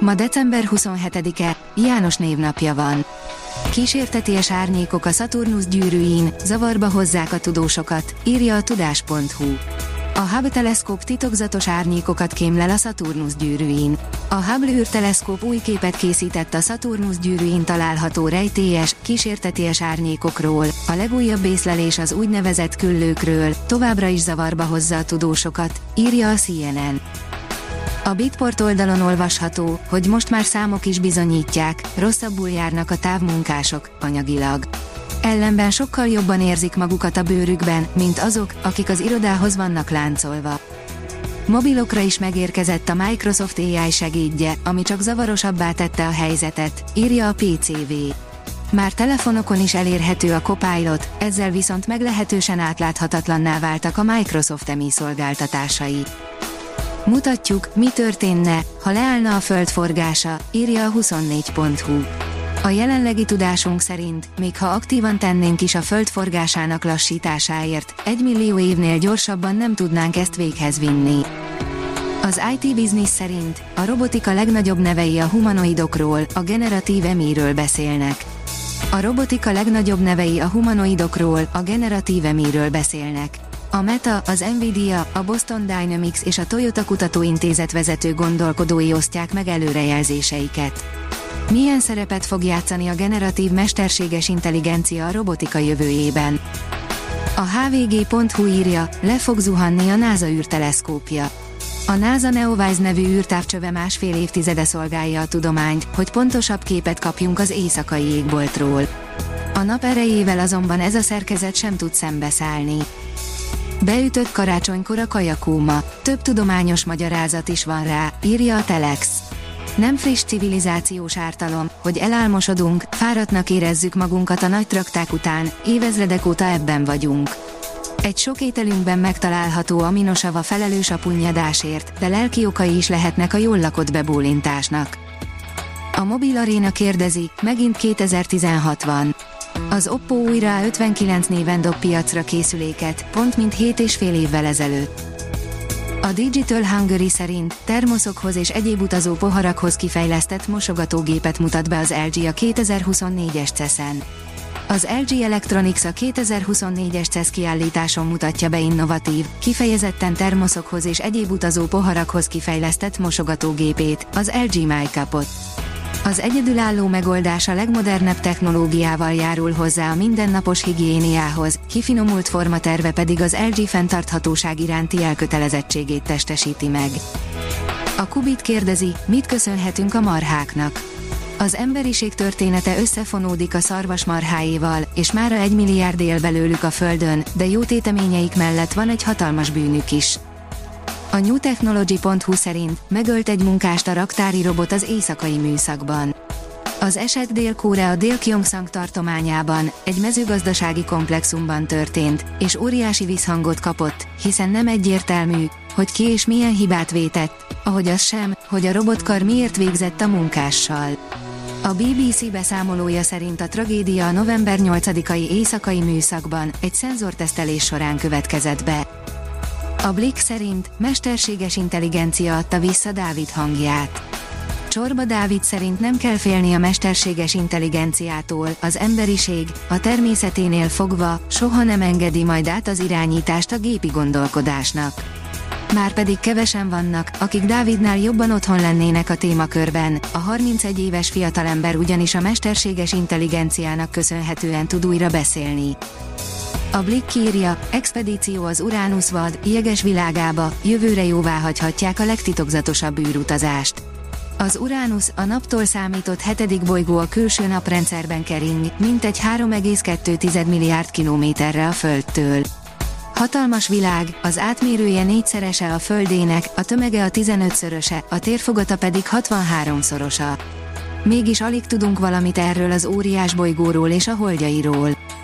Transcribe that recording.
Ma december 27-e, János névnapja van. Kísérteties árnyékok a Szaturnusz gyűrűin, zavarba hozzák a tudósokat, írja a Tudás.hu. A Hubble teleszkóp titokzatos árnyékokat kémlel a Szaturnusz gyűrűin. A Hubble űrteleszkóp új képet készített a Szaturnusz gyűrűin található rejtélyes, kísérteties árnyékokról, a legújabb észlelés az úgynevezett küllőkről, továbbra is zavarba hozza a tudósokat, írja a CNN. A Bitport oldalon olvasható, hogy most már számok is bizonyítják, rosszabbul járnak a távmunkások, anyagilag. Ellenben sokkal jobban érzik magukat a bőrükben, mint azok, akik az irodához vannak láncolva. Mobilokra is megérkezett a Microsoft AI segédje, ami csak zavarosabbá tette a helyzetet, írja a PCV. Már telefonokon is elérhető a Copilot, ezzel viszont meglehetősen átláthatatlanná váltak a Microsoft EMI szolgáltatásai. Mutatjuk, mi történne, ha leállna a Föld forgása, írja a 24.hu. A jelenlegi tudásunk szerint, még ha aktívan tennénk is a Föld forgásának lassításáért, 1 millió évnél gyorsabban nem tudnánk ezt véghez vinni. Az IT Business szerint a robotika legnagyobb nevei a humanoidokról, a generatív EMI-ről beszélnek. A robotika legnagyobb nevei a humanoidokról, a generatív EMI-ről beszélnek. A Meta, az NVIDIA, a Boston Dynamics és a Toyota Kutatóintézet vezető gondolkodói osztják meg előrejelzéseiket. Milyen szerepet fog játszani a generatív mesterséges intelligencia a robotika jövőjében? A hvg.hu írja, le fog zuhanni a NASA űrteleszkópja. A NASA Neowise nevű űrtávcsöve 1,5 évtizede szolgálja a tudományt, hogy pontosabb képet kapjunk az éjszakai égboltról. A nap erejével azonban ez a szerkezet sem tud szembeszállni. Beütött karácsonykor a kajakóma. Több tudományos magyarázat is van rá, írja a Telex. Nem friss civilizációs ártalom, hogy elálmosodunk, fáradtnak érezzük magunkat a nagy trakták után, évezredek óta ebben vagyunk. Egy sok ételünkben megtalálható aminosav a felelős a punnyadásért, de lelki okai is lehetnek a jól lakott bebólintásnak. A Mobil Aréna kérdezi, megint 2016 van. Az Oppo újra 59 néven dob piacra készüléket, pont mint 7,5 évvel ezelőtt. A Digital Hungary szerint termoszokhoz és egyéb utazó poharakhoz kifejlesztett mosogatógépet mutat be az LG a 2024-es CES-en. Az LG Electronics a 2024-es CES kiállításon mutatja be innovatív, kifejezetten termoszokhoz és egyéb utazó poharakhoz kifejlesztett mosogatógépét, az LG MyCupot. Az egyedülálló megoldás a legmodernebb technológiával járul hozzá a mindennapos higiéniához, kifinomult formaterve pedig az LG fenntarthatóság iránti elkötelezettségét testesíti meg. A Qubit kérdezi, mit köszönhetünk a marháknak. Az emberiség története összefonódik a szarvasmarháéval, és mára 1 milliárd él belőlük a Földön, de jó téteményeik mellett van egy hatalmas bűnük is. A newtechnology.hu szerint megölt egy munkást a raktári robot az éjszakai műszakban. Az eset Dél-Korea Dél-Kyongsang tartományában, egy mezőgazdasági komplexumban történt, és óriási visszhangot kapott, hiszen nem egyértelmű, hogy ki és milyen hibát vétett, ahogy az sem, hogy a robotkar miért végzett a munkással. A BBC beszámolója szerint a tragédia a november 8-ai éjszakai műszakban egy szenzortesztelés során következett be. A Blick szerint mesterséges intelligencia adta vissza Dávid hangját. Csorba Dávid szerint nem kell félni a mesterséges intelligenciától, az emberiség, a természeténél fogva, soha nem engedi majd át az irányítást a gépi gondolkodásnak. Márpedig kevesen vannak, akik Dávidnál jobban otthon lennének a témakörben, a 31 éves fiatalember ugyanis a mesterséges intelligenciának köszönhetően tud újra beszélni. A Blick írja, expedíció az Uránusz vad, jeges világába, jövőre jóváhagyhatják a legtitokzatosabb űrutazást. Az Uránusz, a naptól számított 7. bolygó a külső naprendszerben kering, mintegy 3,2 milliárd kilométerre a Földtől. Hatalmas világ, az átmérője 4-szerese a Földének, a tömege a 15-szöröse, a térfogata pedig 63-szorosa. Mégis alig tudunk valamit erről az óriás bolygóról és a holdjairól.